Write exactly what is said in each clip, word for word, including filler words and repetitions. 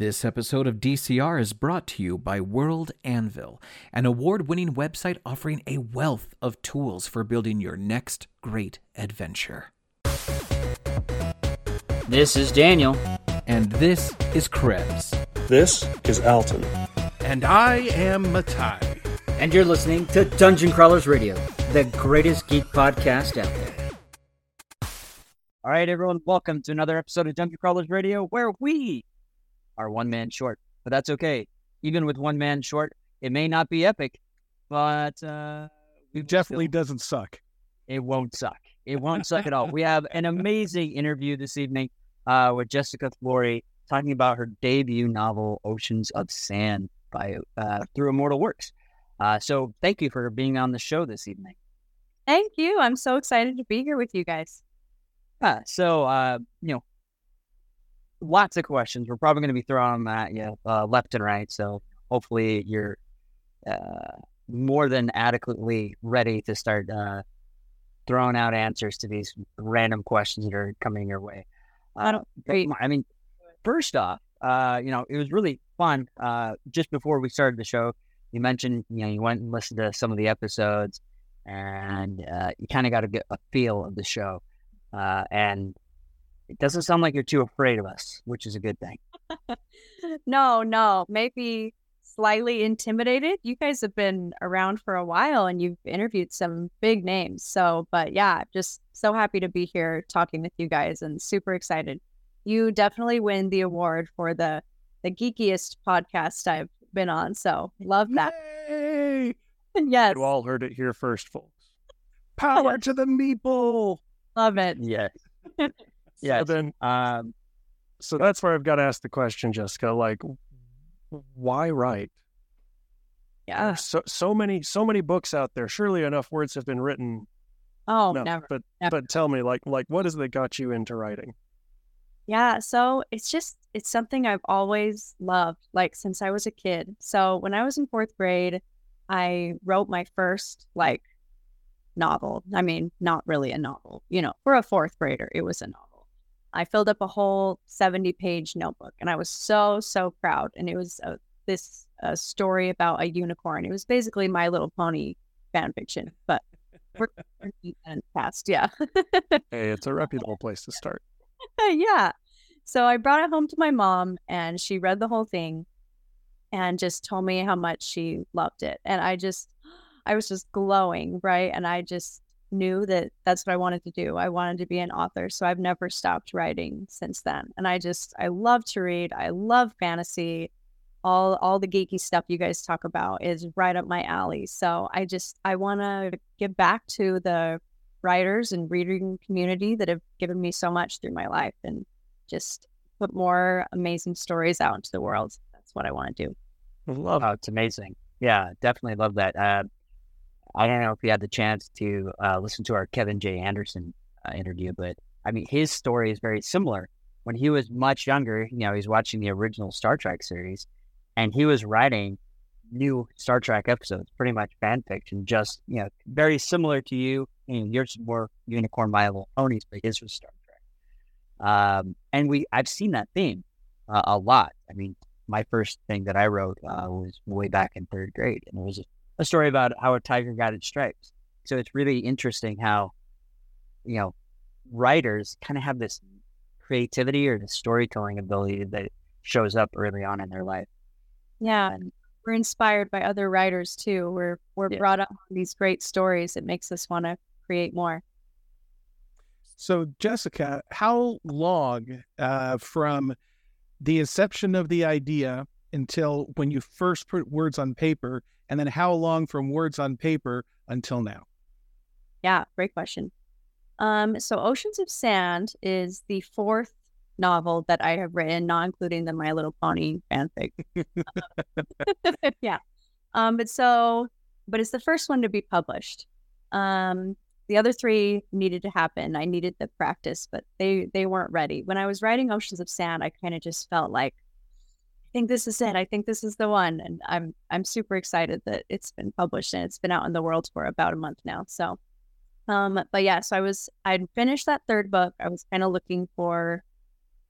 This episode of D C R is brought to you by World Anvil, an award-winning website offering a wealth of tools for building your next great adventure. This is Daniel. And this is Krebs. This is Alton. And I am Matai. And you're listening to Dungeon Crawlers Radio, the greatest geek podcast out there. All right, everyone, welcome to another episode of Dungeon Crawlers Radio, where we are one man short, but that's okay. Even with one man short, it may not be epic, but uh, it definitely still doesn't suck. It won't suck. It won't suck at all. We have an amazing interview this evening uh, with Jessica Flory, talking about her debut novel, Oceans of Sand, by uh, through Immortal Works. Uh, so thank you for being on the show this evening. Thank you. I'm so excited to be here with you guys. Yeah, so, uh, you know, lots of questions. We're probably going to be throwing them at you uh, left and right. So hopefully you're uh, more than adequately ready to start uh, throwing out answers to these random questions that are coming your way. Uh, I don't. But, I mean, first off, uh, you know, it was really fun. Uh, just before we started the show, you mentioned, you know, you went and listened to some of the episodes and uh, you kind of got to get a feel of the show. Uh, and it doesn't sound like you're too afraid of us, which is a good thing. no, no, maybe slightly intimidated. You guys have been around for a while and you've interviewed some big names. So, but yeah, just so happy to be here talking with you guys and super excited. You definitely win the award for the, the geekiest podcast I've been on. So love that. Yay! Yes. You all heard it here first, folks. Power to the meeple. Love it. Yeah. Yeah. So then, um, so that's where I've got to ask the question, Jessica. Like, why write? Yeah. So so many so many books out there. Surely enough words have been written. Oh, no, never. But never. But tell me, like like what has that got you into writing? Yeah. So it's just it's something I've always loved, like since I was a kid. So when I was in fourth grade, I wrote my first like. novel. I mean, not really a novel. You know, for a fourth grader, it was a novel. I filled up a whole seventy-page notebook, and I was so, so proud. And it was a, this a story about a unicorn. It was basically My Little Pony fan fiction, but we're and past, yeah. Hey, it's a reputable place to start. Yeah. So I brought it home to my mom, and she read the whole thing and just told me how much she loved it. And I just... I was just glowing, right? And I just knew that that's what I wanted to do. I wanted to be an author. So I've never stopped writing since then. And I just, I love to read. I love fantasy. All all the geeky stuff you guys talk about is right up my alley. So I just, I want to give back to the writers and reading community that have given me so much through my life and just put more amazing stories out into the world. That's what I want to do. I love it. Oh, it's amazing. Yeah, definitely love that. Uh, I don't know if you had the chance to uh, listen to our Kevin J. Anderson uh, interview, but I mean, his story is very similar. When he was much younger, you know, he's watching the original Star Trek series, and he was writing new Star Trek episodes, pretty much fan fiction, just, you know, very similar to you. I mean, yours were Unicorn My Little Ponies, but his was Star Trek. Um, and we, I've seen that theme uh, a lot. I mean, my first thing that I wrote uh, was way back in third grade, and it was a A story about how a tiger got its stripes. So it's really interesting how, you know, writers kind of have this creativity or the storytelling ability that shows up early on in their life. Yeah, and we're inspired by other writers too. We're we're yeah. brought up on these great stories. It makes us want to create more. So Jessica, how long uh, from the inception of the idea until when you first put words on paper? And then how long from words on paper until now? Yeah, great question. Um, so Oceans of Sand is the fourth novel that I have written, not including the My Little Pony fanfic. Yeah. Um, but so, but it's the first one to be published. Um, the other three needed to happen. I needed the practice, but they, they weren't ready. When I was writing Oceans of Sand, I kind of just felt like, I think this is it. I think this is the one. And I'm I'm super excited that it's been published and it's been out in the world for about a month now. So, um, but yeah, so I was, I'd finished that third book. I was kind of looking for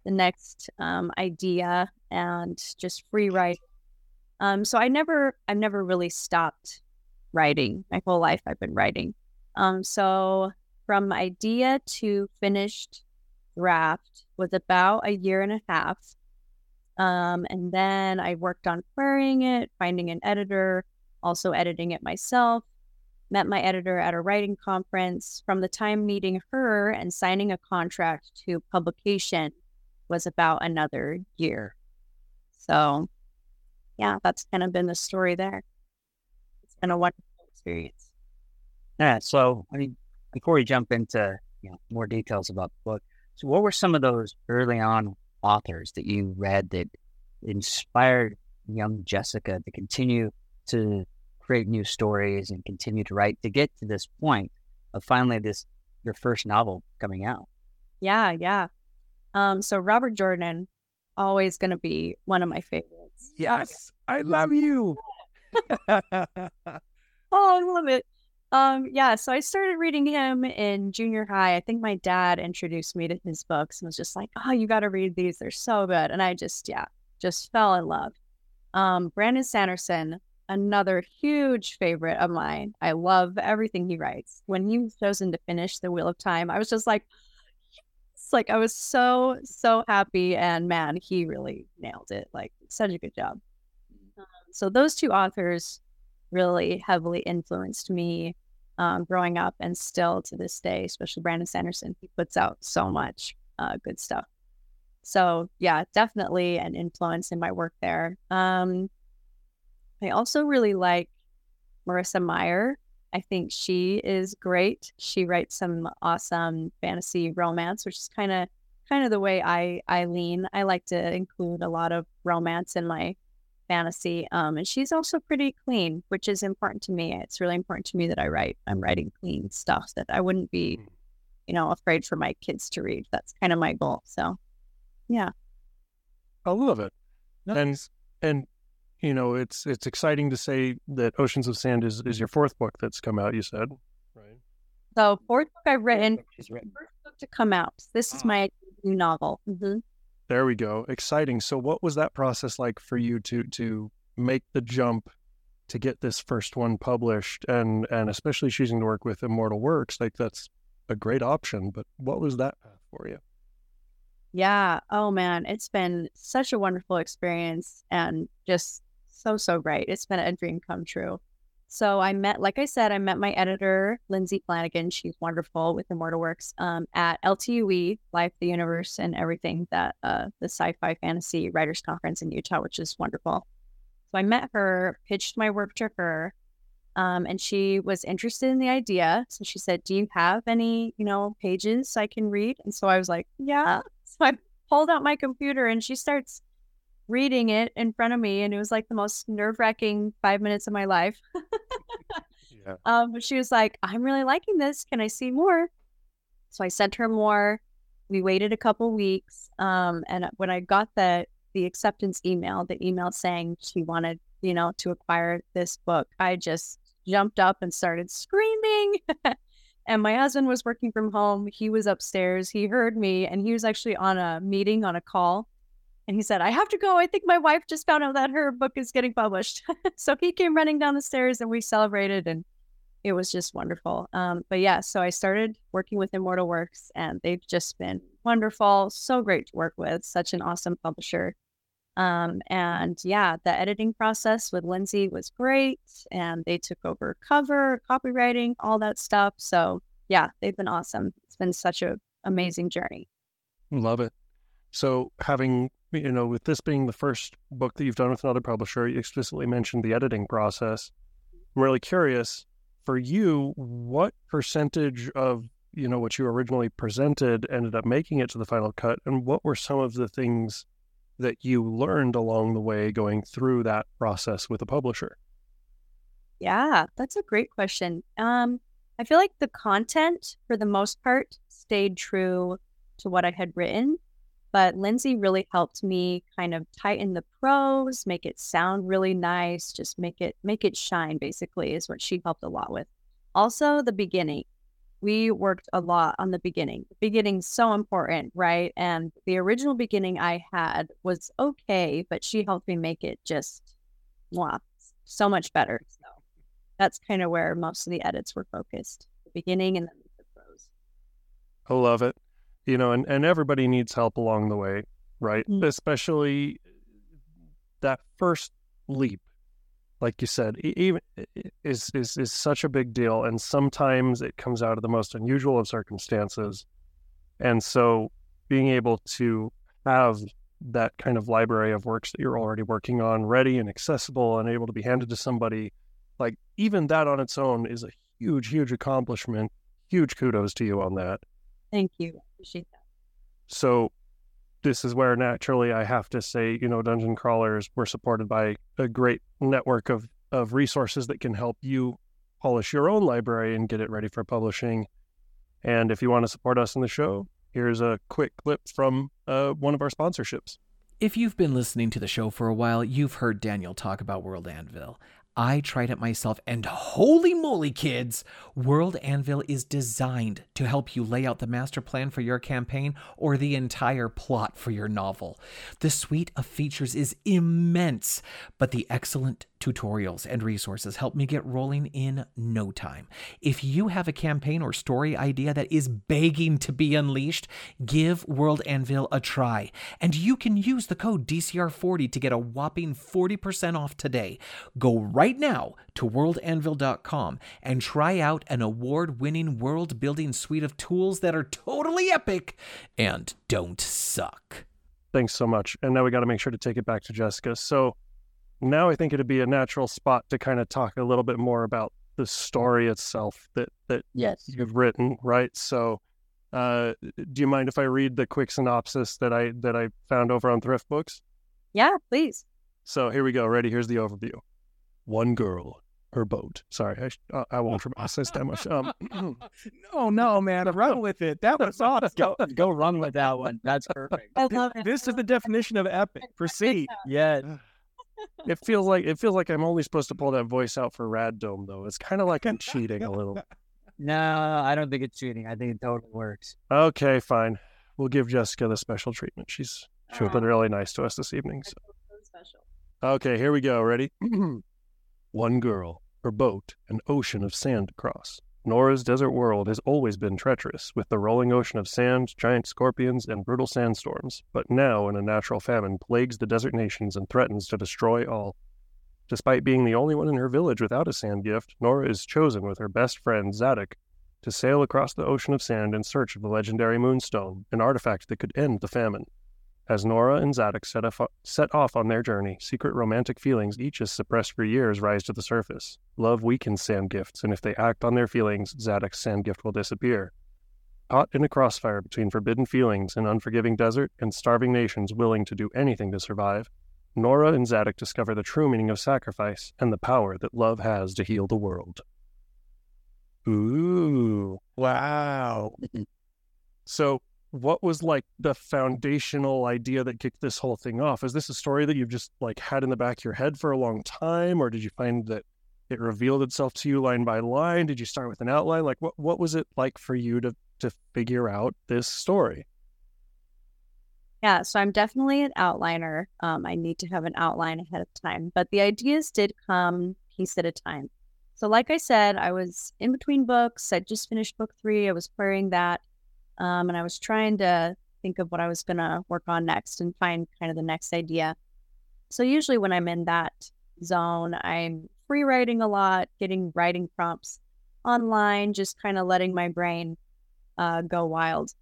the next um, idea and just free writing. Um, so I never, I've never really stopped writing. My whole life I've been writing. Um, so from idea to finished draft was about a year and a half. Um, and then I worked on querying it, finding an editor, also editing it myself. Met my editor at a writing conference. From the time meeting her and signing a contract to publication was about another year. So yeah, that's kind of been the story there. It's been a wonderful experience. Yeah. So I mean, before we jump into you know, more details about the book, so what were some of those early on authors that you read that inspired young Jessica to continue to create new stories and continue to write to get to this point of finally this your first novel coming out? Yeah, yeah. Um, so Robert Jordan, always going to be one of my favorites. Yes, I love you. Oh, I love it. Um, yeah, so I started reading him in junior high. I think my dad introduced me to his books and was just like, "Oh, you got to read these. They're so good." And I just, yeah, just fell in love. Um, Brandon Sanderson, another huge favorite of mine. I love everything he writes. When he was chosen to finish The Wheel of Time, I was just like, yes! Like I was so, so happy. And man, he really nailed it. Like such a good job. Um, so those two authors really heavily influenced me um, growing up and still to this day, especially Brandon Sanderson. He puts out so much uh, good stuff. So yeah, definitely an influence in my work there. Um, I also really like Marissa Meyer. I think she is great. She writes some awesome fantasy romance, which is kind of kind of the way I, I lean. I like to include a lot of romance in my fantasy. Um, and she's also pretty clean, which is important to me. It's really important to me that I write. I'm writing clean stuff that I wouldn't be, you know, afraid for my kids to read. That's kind of my goal. So, yeah. I love it. Nice. And, and, you know, it's it's exciting to say that Oceans of Sand is, is your fourth book that's come out, you said. Right. So fourth book I've written, first book to come out. This is my new novel. Mm-hmm. There we go. Exciting. So what was that process like for you to to make the jump to get this first one published and, and especially choosing to work with Immortal Works? Like that's a great option, but what was that path for you? Yeah. Oh man, it's been such a wonderful experience and just so, so great. It's been a dream come true. So I met, like I said, I met my editor, Lindsay Flanagan. She's wonderful with Immortal Works um, at L T U E, Life, the Universe, and Everything, that uh, the Sci-Fi Fantasy Writers Conference in Utah, which is wonderful. So I met her, pitched my work to her, um, and she was interested in the idea. So she said, "Do you have any, you know, pages I can read?" And so I was like, "Yeah." So I pulled out my computer, and she starts reading it in front of me, and it was like the most nerve-wracking five minutes of my life. Yeah. Um, but she was like, "I'm really liking this. Can I see more?" So I sent her more. We waited a couple weeks, um, and when I got the the acceptance email, the email saying she wanted, you know, to acquire this book, I just jumped up and started screaming. And my husband was working from home. He was upstairs. He heard me, and he was actually on a meeting on a call. And he said, "I have to go. I think my wife just found out that her book is getting published." So he came running down the stairs and we celebrated, and it was just wonderful. Um, but yeah, so I started working with Immortal Works, and they've just been wonderful. So great to work with. Such an awesome publisher. Um, and yeah, the editing process with Lindsay was great, and they took over cover, copywriting, all that stuff. So yeah, they've been awesome. It's been such an amazing journey. Love it. So having, you know, with this being the first book that you've done with another publisher, you explicitly mentioned the editing process. I'm really curious, for you, what percentage of, you know, what you originally presented ended up making it to the final cut? And what were some of the things that you learned along the way going through that process with a publisher? Yeah, that's a great question. Um, I feel like the content, for the most part, stayed true to what I had written. But Lindsay really helped me kind of tighten the prose, make it sound really nice, just make it make it shine, basically, is what she helped a lot with. Also, the beginning. we worked a lot on the beginning. The beginning's so important, right? And the original beginning I had was okay, but she helped me make it just wow, so much better. So that's kind of where most of the edits were focused, the beginning and then the prose. I love it. You know, and, and everybody needs help along the way, right? Mm-hmm. Especially that first leap. Like you said, even is, is is such a big deal, and sometimes it comes out of the most unusual of circumstances. And so, being able to have that kind of library of works that you're already working on, ready and accessible, and able to be handed to somebody, like even that on its own is a huge, huge accomplishment. Huge kudos to you on that. Thank you, I appreciate that. So. This is where naturally I have to say, you know, Dungeon Crawlers, we're supported by a great network of, of resources that can help you polish your own library and get it ready for publishing. And if you want to support us in the show, here's a quick clip from uh, one of our sponsorships. If you've been listening to the show for a while, you've heard Daniel talk about World Anvil. I tried it myself, and holy moly, kids! World Anvil is designed to help you lay out the master plan for your campaign or the entire plot for your novel. The suite of features is immense, but the excellent tutorials and resources help me get rolling in no time. If you have a campaign or story idea that is begging to be unleashed, give World Anvil a try. And you can use the code D C R forty to get a whopping forty percent off today. Go right now to world anvil dot com and try out an award-winning world-building suite of tools that are totally epic and don't suck. Thanks so much. And now we got to make sure to take it back to Jessica. So now I think it'd be a natural spot to kind of talk a little bit more about the story itself that, that yes. you've written, right? So uh, do you mind if I read the quick synopsis that I that I found over on Thrift Books? Yeah, please. So here we go. Ready? Here's the overview. One girl, her boat. Sorry, I, uh, I won't process that much. Um, no, no, man. Run with it. That was awesome. Go, go run with that one. That's perfect. I love it. This is the definition of epic. Proceed. Yes. It feels like it feels like I'm only supposed to pull that voice out for Rad Dome, though. It's kind of like I'm cheating a little. No, I don't think it's cheating. I think it totally works. Okay, fine. We'll give Jessica the special treatment. She's she's been really nice to us this evening. So. Okay, here we go. Ready? One girl, her boat, an ocean of sand to cross. Nora's desert world has always been treacherous, with the rolling ocean of sand, giant scorpions, and brutal sandstorms, but now, in a natural famine, plagues the desert nations and threatens to destroy all. Despite being the only one in her village without a sand gift, Nora is chosen with her best friend, Zadok, to sail across the ocean of sand in search of the legendary Moonstone, an artifact that could end the famine. As Nora and Zadok set, af- set off on their journey, secret romantic feelings each has suppressed for years rise to the surface. Love weakens sand gifts, and if they act on their feelings, Zadok's sand gift will disappear. Caught in a crossfire between forbidden feelings, an unforgiving desert, and starving nations willing to do anything to survive, Nora and Zadok discover the true meaning of sacrifice and the power that love has to heal the world. Ooh. Wow. So... what was like the foundational idea that kicked this whole thing off? Is this a story that you've just like had in the back of your head for a long time? Or did you find that it revealed itself to you line by line? Did you start with an outline? Like what, what was it like for you to, to figure out this story? Yeah, so I'm definitely an outliner. Um, I need to have an outline ahead of time, but the ideas did come piece at a time. So like I said, I was in between books. I just finished book three. I was querying that. Um, and I was trying to think of what I was going to work on next and find kind of the next idea. So usually when I'm in that zone, I'm free writing a lot, getting writing prompts online, just kind of letting my brain uh, go wild.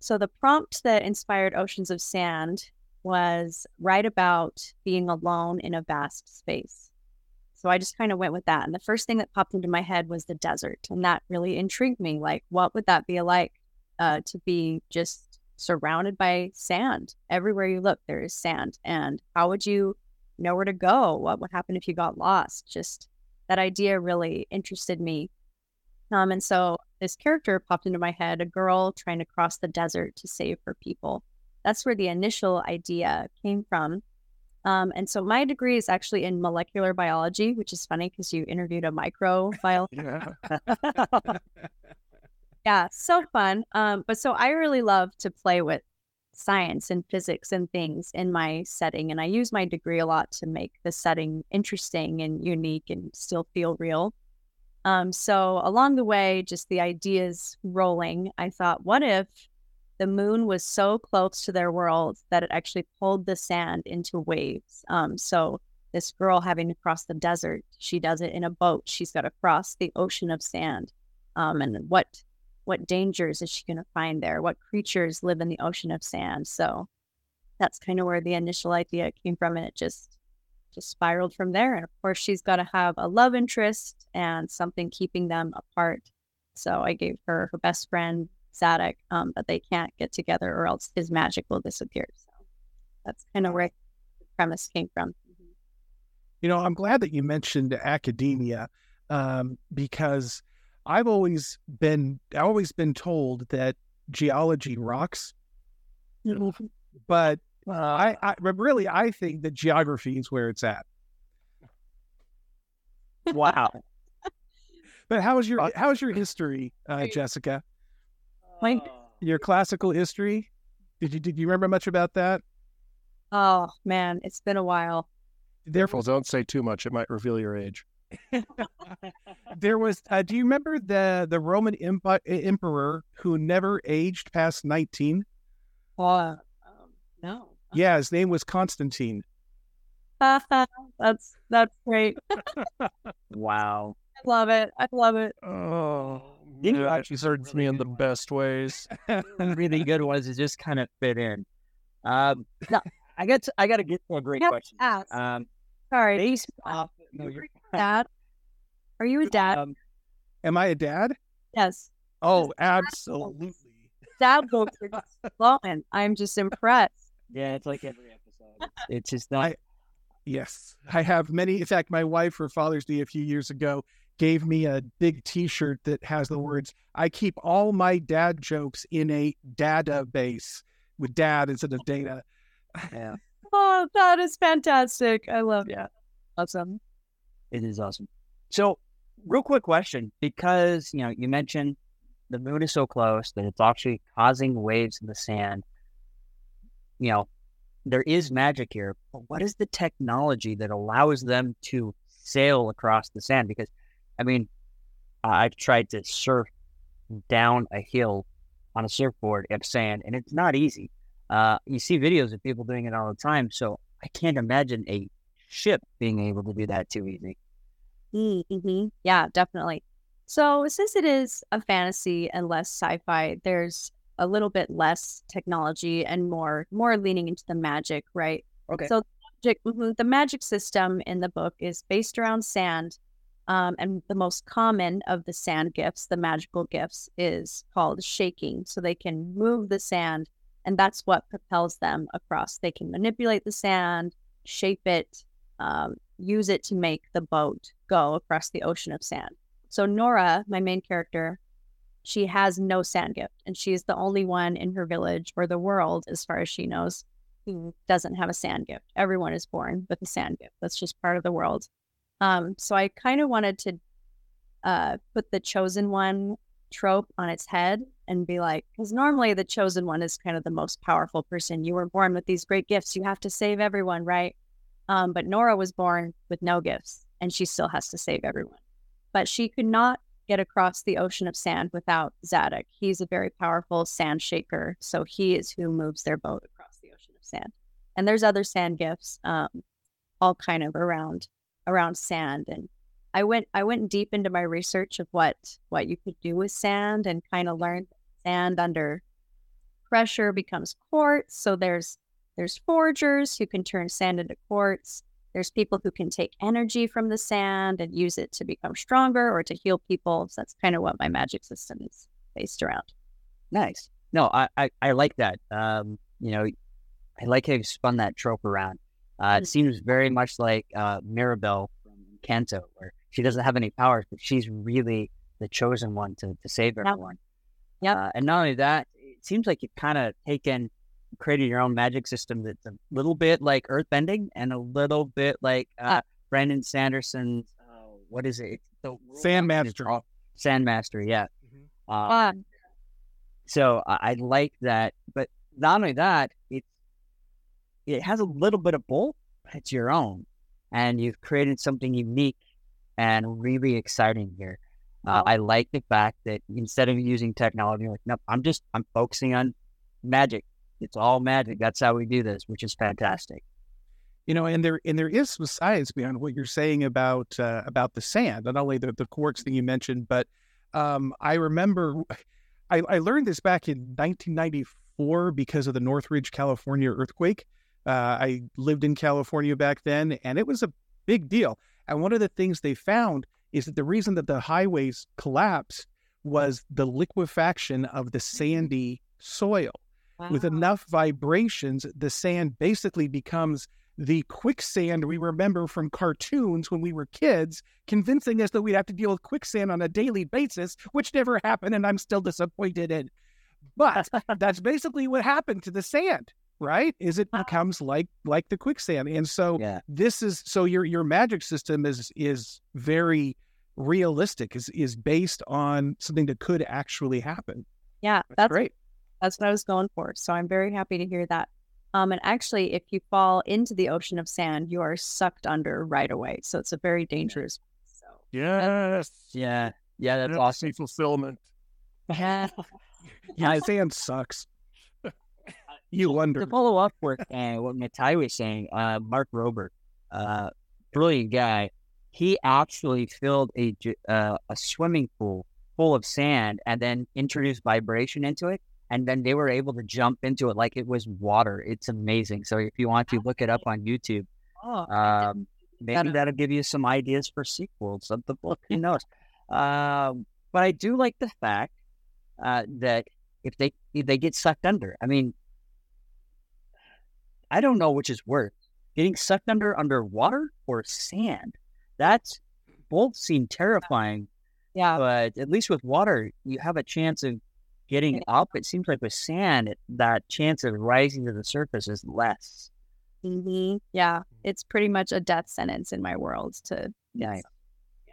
So the prompt that inspired Oceans of Sand was write about being alone in a vast space. So I just kind of went with that. And the first thing that popped into my head was the desert. And that really intrigued me. Like, what would that be like? Uh, to be just surrounded by sand. Everywhere you look, there is sand. And how would you know where to go? What would happen if you got lost? Just that idea really interested me. Um, and so this character popped into my head, a girl trying to cross the desert to save her people. That's where the initial idea came from. Um, and so my degree is actually in molecular biology, which is funny because you interviewed a microbiologist. Yeah, so fun. Um, but so I really love to play with science and physics and things in my setting. And I use my degree a lot to make the setting interesting and unique and still feel real. Um, so along the way, just the ideas rolling, I thought, what if the moon was so close to their world that it actually pulled the sand into waves? Um, so this girl having to cross the desert, she does it in a boat. She's got to cross the ocean of sand. Um, and what what dangers is she going to find there? What creatures live in the ocean of sand? So that's kind of where the initial idea came from, and it just just spiraled from there. And of course, she's got to have a love interest and something keeping them apart. So I gave her her best friend, Zadok, um, but they can't get together or else his magic will disappear. So that's kind of where the premise came from. You know, I'm glad that you mentioned academia, um, because I've always been, I've always been told that geology rocks, mm-hmm. but uh, I, I really, I think that geography is where it's at. Wow. But how is your, how is your history, uh, Jessica? My... Your classical history? Did you, did you remember much about that? Oh man, it's been a while. Therefore, don't say too much. It might reveal your age. There was, uh, do you remember the, the Roman empi- emperor who never aged past nineteen? Uh, um, no. Yeah, his name was Constantine. that's that's great. Wow. I love it. I love it. Oh, you actually serves really me in the ones. Best ways. Really good ones that just kind of fit in. Um, no, I got to, I got to get to a great question. Um, Sorry. Based off, no, you're dad. Are you a dad? Um, am I a dad? Yes. Oh, absolutely. Dad goes flowing. I'm just impressed. Yeah, it's like every episode. It's, it's just not. I, yes, I have many. In fact, my wife for Father's Day a few years ago gave me a big T-shirt that has the words, "I keep all my dad jokes in a database," with dad instead of data. Yeah. Oh, that is fantastic. I love yeah. it. Awesome. It is awesome. So real quick question, because, you know, you mentioned the moon is so close that it's actually causing waves in the sand. You know, there is magic here, but what is the technology that allows them to sail across the sand? Because, I mean, I've tried to surf down a hill on a surfboard of sand, and it's not easy. Uh, you see videos of people doing it all the time, so I can't imagine a ship being able to do that too easy. Mm-hmm. Yeah, definitely. So since it is a fantasy and less sci-fi, there's a little bit less technology and more more leaning into the magic, right? Okay. So the magic, the magic system in the book is based around sand, um, and the most common of the sand gifts, the magical gifts, is called shaking. So they can move the sand, and that's what propels them across. They can manipulate the sand, shape it, um, use it to make the boat go across the ocean of sand. So Nora, my main character, she has no sand gift, and she is the only one in her village or the world, as far as she knows, who doesn't have a sand gift. Everyone is born with a sand gift. That's just part of the world. Um, so I kind of wanted to uh, put the chosen one trope on its head and be like, because normally the chosen one is kind of the most powerful person. You were born with these great gifts. You have to save everyone, right? Um, but Nora was born with no gifts, and she still has to save everyone. But she could not get across the ocean of sand without Zadok. He's a very powerful sand shaker, so he is who moves their boat across the ocean of sand. And there's other sand gifts, um, all kind of around around sand. And I went I went deep into my research of what what you could do with sand, and kind of learned that sand under pressure becomes quartz. So there's There's forgers who can turn sand into quartz. There's people who can take energy from the sand and use it to become stronger or to heal people. So that's kind of what my magic system is based around. Nice. No, I, I, I like that. Um, you know, I like how you spun that trope around. Uh, it seems very much like uh, Mirabelle from Encanto, where she doesn't have any powers, but she's really the chosen one to, to save everyone. Yeah. Uh, and not only that, it seems like you've kind of taken... created your own magic system that's a little bit like earthbending and a little bit like uh, Brandon Sanderson's, uh, what is it? It's the Sand Mastery. Sand Mastery, yeah. Mm-hmm. Uh, uh, So I, I like that. But not only that, it, it has a little bit of both. It's your own. And you've created something unique and really exciting here. Uh, I like the fact that instead of using technology, like, no, I'm just, I'm focusing on magic. It's all magic. That's how we do this, which is fantastic. You know, and there and there is some science behind what you're saying about uh, about the sand, not only the, the quartz thing you mentioned, but um, I remember I, I learned this back in nineteen ninety-four because of the Northridge, California earthquake. Uh, I lived in California back then, and it was a big deal. And one of the things they found is that the reason that the highways collapsed was the liquefaction of the sandy soil. Wow. With enough vibrations, the sand basically becomes the quicksand we remember from cartoons when we were kids, convincing us that we'd have to deal with quicksand on a daily basis, which never happened, and I'm still disappointed in. But that's basically what happened to the sand, right? Is it becomes like like the quicksand. And so yeah. this is so your your magic system is is very realistic, is is based on something that could actually happen. Yeah, that's, that's great. That's what I was going for. So I'm very happy to hear that. Um, and actually, if you fall into the ocean of sand, you are sucked under right away. So it's a very dangerous. So yes, yeah, yeah, that's awesome fulfillment. Yeah, yeah, sand sucks. You under. To follow up with uh, what Natai was saying, uh, Mark Rober, uh, brilliant guy. He actually filled a uh, a swimming pool full of sand and then introduced vibration into it. And then they were able to jump into it like it was water. It's amazing. So if you want to look it up on YouTube, oh, um, maybe that'll give you some ideas for sequels of the book. Who knows? Uh, but I do like the fact uh, that if they if they get sucked under, I mean, I don't know which is worse: getting sucked under underwater or sand. That's both seem terrifying. Yeah, but at least with water, you have a chance of getting up. It seems like with sand, that chance of rising to the surface is less. Mm-hmm. Yeah, it's pretty much a death sentence in my world to die. Yeah.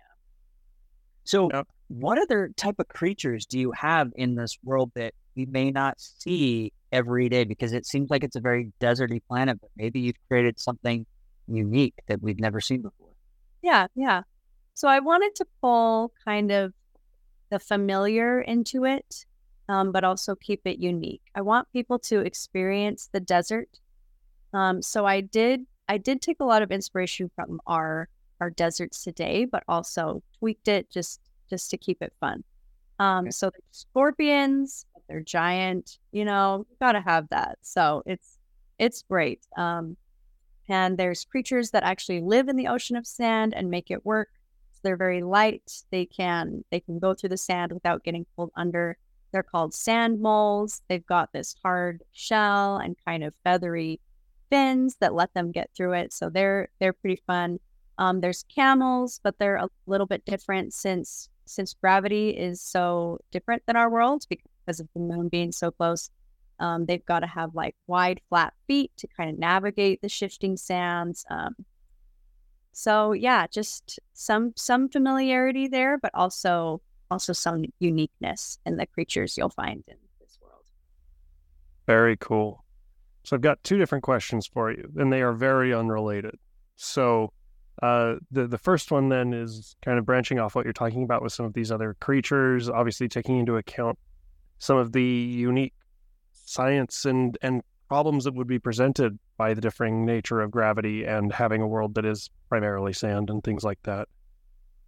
So yep. What other type of creatures do you have in this world that we may not see every day? Because it seems like it's a very deserty planet, but maybe you've created something unique that we've never seen before. Yeah, yeah. So I wanted to pull kind of the familiar into it. Um, but also keep it unique. I want people to experience the desert. Um, so I did I did take a lot of inspiration from our our deserts today, but also tweaked it just, just to keep it fun. Um, okay. So they're scorpions, they're giant, you know, you gotta have that. So it's it's great. Um, and there's creatures that actually live in the ocean of sand and make it work. So they're very light. They can they can go through the sand without getting pulled under. They're called sand moles. They've got this hard shell and kind of feathery fins that let them get through it. So they're they're pretty fun. Um, there's camels, but they're a little bit different since since gravity is so different than our world because of the moon being so close. Um, they've got to have like wide, flat feet to kind of navigate the shifting sands. Um, so yeah, just some some familiarity there, but also. Also some uniqueness in the creatures you'll find in this world. Very cool. So I've got two different questions for you, and they are very unrelated. So uh, the, the first one then is kind of branching off what you're talking about with some of these other creatures, obviously taking into account some of the unique science and, and problems that would be presented by the differing nature of gravity and having a world that is primarily sand and things like that.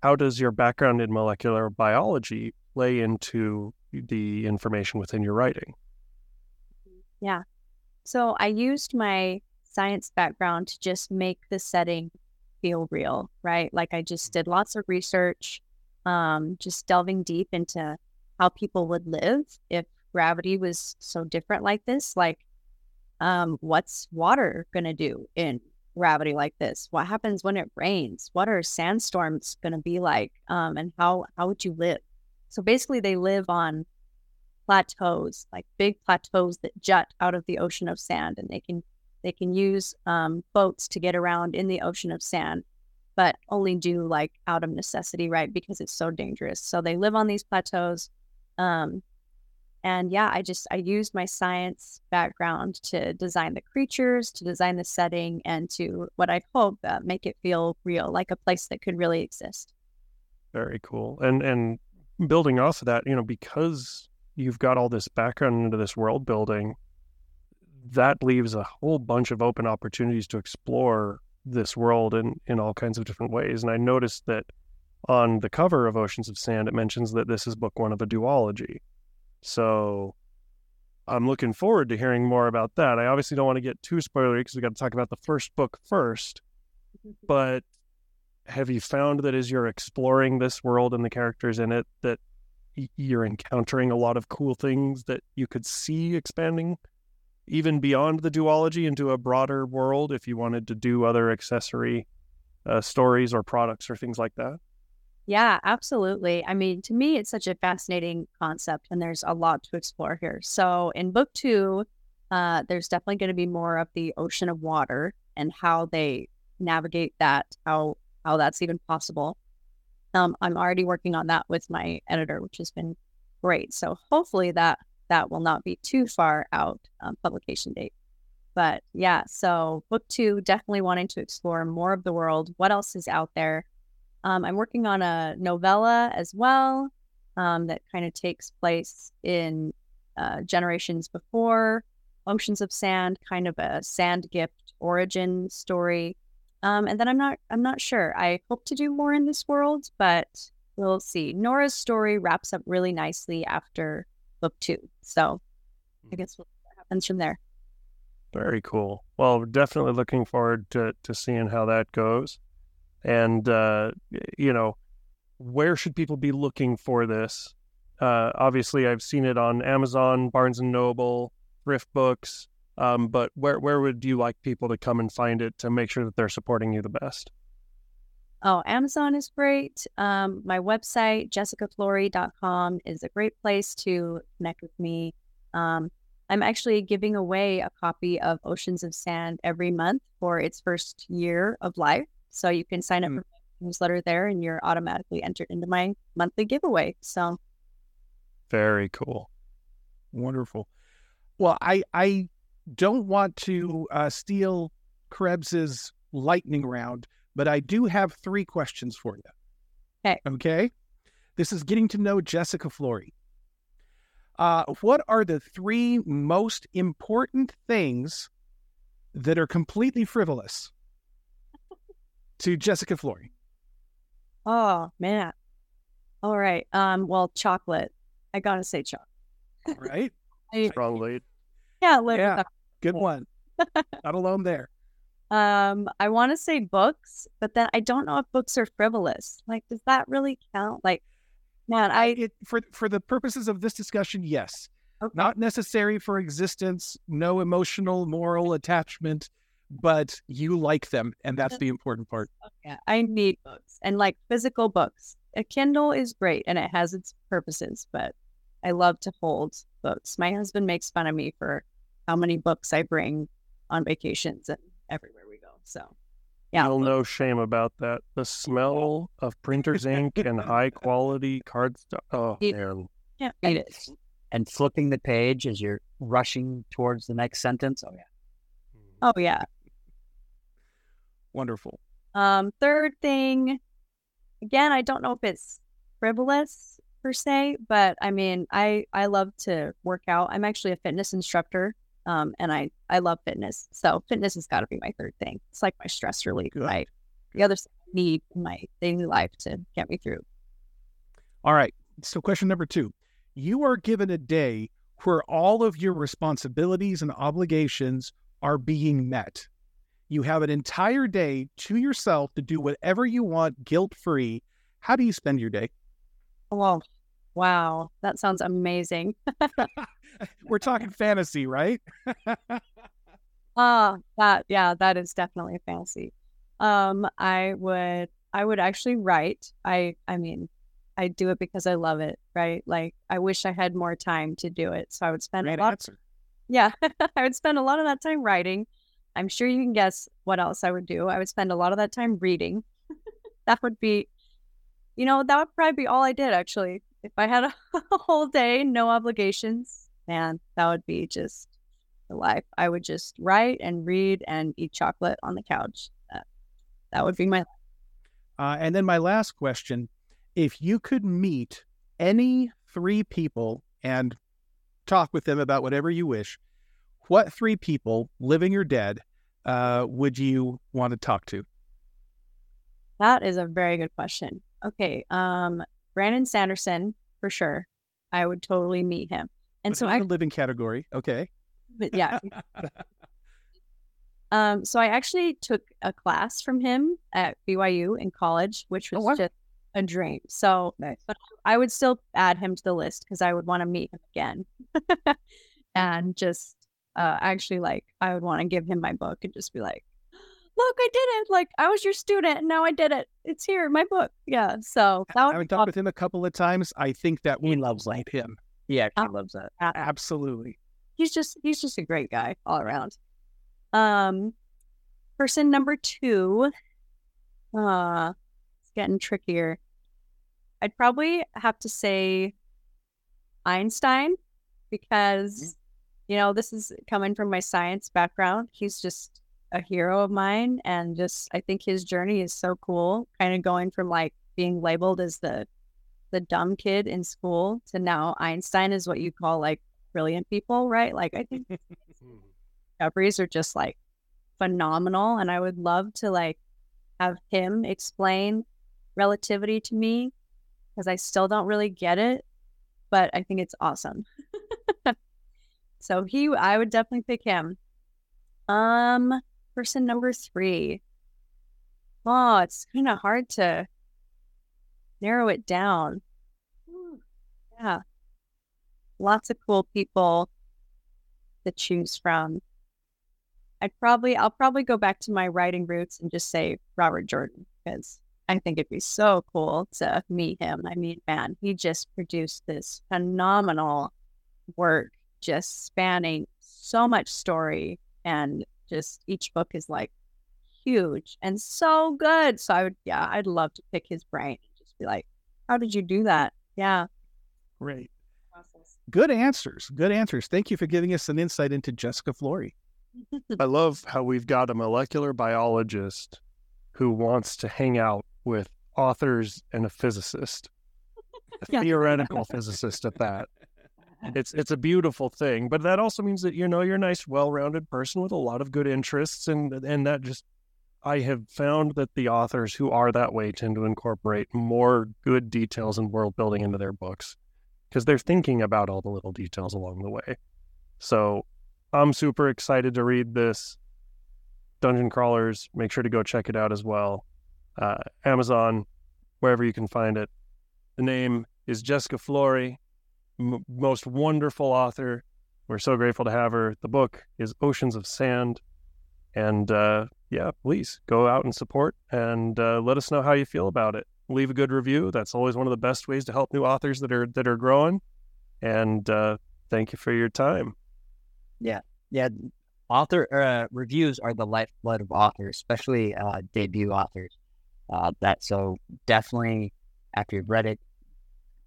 How does your background in molecular biology play into the information within your writing? Yeah. So I used my science background to just make the setting feel real, right? Like I just did lots of research, um, just delving deep into how people would live if gravity was so different like this. Like, um, what's water going to do in gravity like this? What happens when it rains? What are sandstorms going to be like? Um, and how, how would you live? So basically they live on plateaus, like big plateaus that jut out of the ocean of sand, and they can, they can use um, boats to get around in the ocean of sand, but only do like out of necessity, right? Because it's so dangerous. So they live on these plateaus. Um, And yeah, I just, I used my science background to design the creatures, to design the setting, and to what I hope uh, make it feel real, like a place that could really exist. Very cool. And, and building off of that, you know, because you've got all this background into this world building, that leaves a whole bunch of open opportunities to explore this world in, in all kinds of different ways. And I noticed that on the cover of Oceans of Sand, it mentions that this is book one of a duology. So I'm looking forward to hearing more about that. I obviously don't want to get too spoilery because we got to talk about the first book first, but have you found that as you're exploring this world and the characters in it, that you're encountering a lot of cool things that you could see expanding even beyond the duology into a broader world if you wanted to do other accessory uh, stories or products or things like that? Yeah, absolutely. I mean, to me, it's such a fascinating concept, and there's a lot to explore here. So in book two, uh, there's definitely going to be more of the ocean of water and how they navigate that, how how that's even possible. Um, I'm already working on that with my editor, which has been great. So hopefully that that will not be too far out um, publication date. But yeah, so book two, definitely wanting to explore more of the world. What else is out there? Um, I'm working on a novella as well um, that kind of takes place in uh, generations before Oceans of Sand, kind of a sand gift origin story. Um, and then I'm not I'm not sure. I hope to do more in this world, but we'll see. Nora's story wraps up really nicely after book two. So I guess we'll see what happens from there. Very cool. Well, we're definitely looking forward to, to seeing how that goes. And, uh, you know, where should people be looking for this? Uh, obviously, I've seen it on Amazon, Barnes and Noble, Thrift Books. Um, but where, where would you like people to come and find it to make sure that they're supporting you the best? Oh, Amazon is great. Um, my website, jessica flory dot com, is a great place to connect with me. Um, I'm actually giving away a copy of Oceans of Sand every month for its first year of life. So you can sign up for my newsletter there, and you're automatically entered into my monthly giveaway. So, very cool, wonderful. Well, I I don't want to uh, steal Krebs's lightning round, but I do have three questions for you. Okay. Okay. This is getting to know Jessica Flory. Uh, what are the three most important things that are completely frivolous to Jessica Flory? Oh, man. All right. Um, well, chocolate. I got to say chocolate. Right? Strongly. Yeah. yeah. Good one. Not alone there. Um, I want to say books, but then I don't know if books are frivolous. Like, does that really count? Like, man, I... It, for, for the purposes of this discussion, yes. Okay. Not necessary for existence. No emotional, moral attachment. But you like them, and that's the important part. Yeah, I need books, and like physical books. A Kindle is great, and it has its purposes, but I love to hold books. My husband makes fun of me for how many books I bring on vacations and everywhere we go. So, yeah. Well, no shame about that. The smell of printer's ink and high-quality cardstock. Oh, man. Yeah, it and, is. And flipping the page as you're rushing towards the next sentence. Oh, yeah. Oh, yeah. Wonderful. Um, third thing, again, I don't know if it's frivolous per se, but I mean, I, I love to work out. I'm actually a fitness instructor, um, and I, I love fitness. So fitness has got to be my third thing. It's like my stress relief. Right? The other need in my daily life to get me through. All right. So question number two, you are given a day where all of your responsibilities and obligations are being met. You have an entire day to yourself to do whatever you want, guilt-free. How do you spend your day? Oh, wow. That sounds amazing. We're talking fantasy, right? Oh, that, yeah, that is definitely a fantasy. Um, I would, I would actually write. I, I mean, I do it because I love it, right? Like, I wish I had more time to do it. So I would spend Great a lot. Answer. Yeah, I would spend a lot of that time writing. I'm sure you can guess what else I would do. I would spend a lot of that time reading. That would be, you know, that would probably be all I did, actually. if I had a, a whole day, no obligations, man, that would be just the life. I would just write and read and eat chocolate on the couch. That, that would be my life. Uh, and then my last question, if you could meet any three people and talk with them about whatever you wish, what three people, living or dead, uh, would you want to talk to? That is a very good question. Okay. Um, Brandon Sanderson, for sure. I would totally meet him. And but so I live in category. Okay. But yeah. um, so I actually took a class from him at B Y U in college, which was oh, wow. just a dream. So nice. But I would still add him to the list because I would want to meet him again. And just uh, actually like, I would want to give him my book and just be like, look, I did it. Like, I was your student and now I did it. It's here, my book. Yeah. So that would I've talked awesome. with him a couple of times. I think that we loves like him. Yeah, he uh, loves that. Uh, Absolutely. He's just he's just a great guy all around. Um person number two. Uh it's getting trickier. I'd probably have to say Einstein because, you know, this is coming from my science background. He's just a hero of mine, and just I think his journey is so cool, kind of going from like being labeled as the the dumb kid in school to now Einstein is what you call like brilliant people, right? Like I think discoveries are just like phenomenal, and I would love to like have him explain relativity to me because I still don't really get it, but I think it's awesome. So he I would definitely pick him. Um Person number three. Oh, it's kind of hard to narrow it down. Yeah. Lots of cool people to choose from. I'd probably, I'll probably go back to my writing roots and just say Robert Jordan, because I think it'd be so cool to meet him. I mean, man, he just produced this phenomenal work, just spanning so much story, and just each book is like huge and so good. So I would, yeah, I'd love to pick his brain and just be like, how did you do that? Yeah. Great. Good answers. Good answers. Thank you for giving us an insight into Jessica Flory. I love how we've got a molecular biologist who wants to hang out with authors and a physicist, a yeah. theoretical physicist at that. It's it's a beautiful thing, but that also means that, you know, you're a nice, well-rounded person with a lot of good interests, and and that just, I have found that the authors who are that way tend to incorporate more good details and world building into their books because they're thinking about all the little details along the way. So I'm super excited to read this. Dungeon Crawlers, make sure to go check it out as well. Uh, Amazon, wherever you can find it. The name is Jessica Flory. M- most wonderful author. We're so grateful to have her. The book is Oceans of Sand. And uh, yeah, please go out and support and uh, let us know how you feel about it. Leave a good review. That's always one of the best ways to help new authors that are that are growing. And uh, thank you for your time. Yeah. Yeah. Author uh, reviews are the lifeblood of authors, especially uh, debut authors. Uh, that so definitely after you've read it,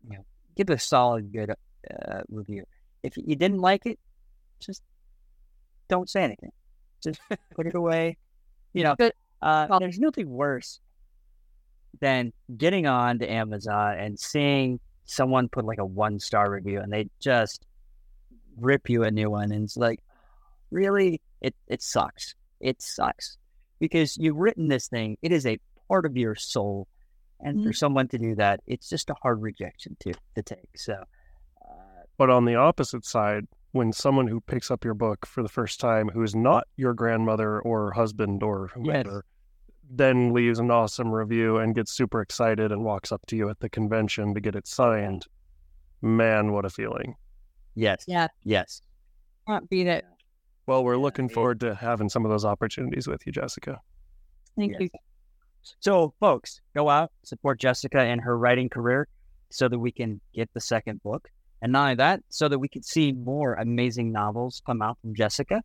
you know, give a solid, good uh, review. If you didn't like it, just don't say anything. Just put it away. You know, uh, there's nothing worse than getting on to Amazon and seeing someone put like a one-star review and they just rip you a new one. And it's like, really, it, it sucks. It sucks. Because you've written this thing. It is a part of your soul. And for someone to do that, it's just a hard rejection to, to take. So, uh, but on the opposite side, when someone who picks up your book for the first time, who is not your grandmother or husband or whoever, yes. then leaves an awesome review and gets super excited and walks up to you at the convention to get it signed, man, what a feeling. Yes. Yeah. Yes. Can't beat it. Well, we're yeah, looking forward it. to having some of those opportunities with you, Jessica. Thank yes. you. So, folks, go out, support Jessica and her writing career so that we can get the second book. And not only that, so that we can see more amazing novels come out from Jessica.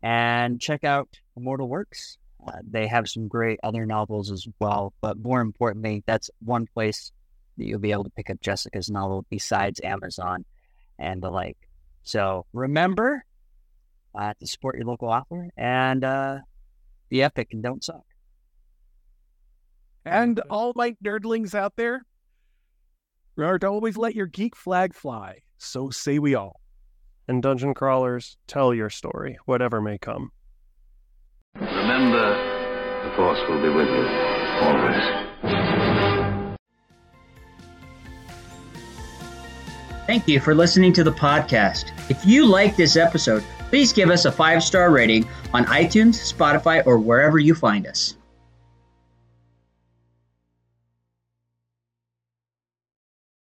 And check out Immortal Works. Uh, they have some great other novels as well. But more importantly, that's one place that you'll be able to pick up Jessica's novel besides Amazon and the like. So remember uh, to support your local author and uh, be epic and don't suck. And all my nerdlings out there, remember to always let your geek flag fly. So say we all. And dungeon crawlers, tell your story, whatever may come. Remember, the Force will be with you, always. Thank you for listening to the podcast. If you like this episode, please give us a five-star rating on iTunes, Spotify, or wherever you find us.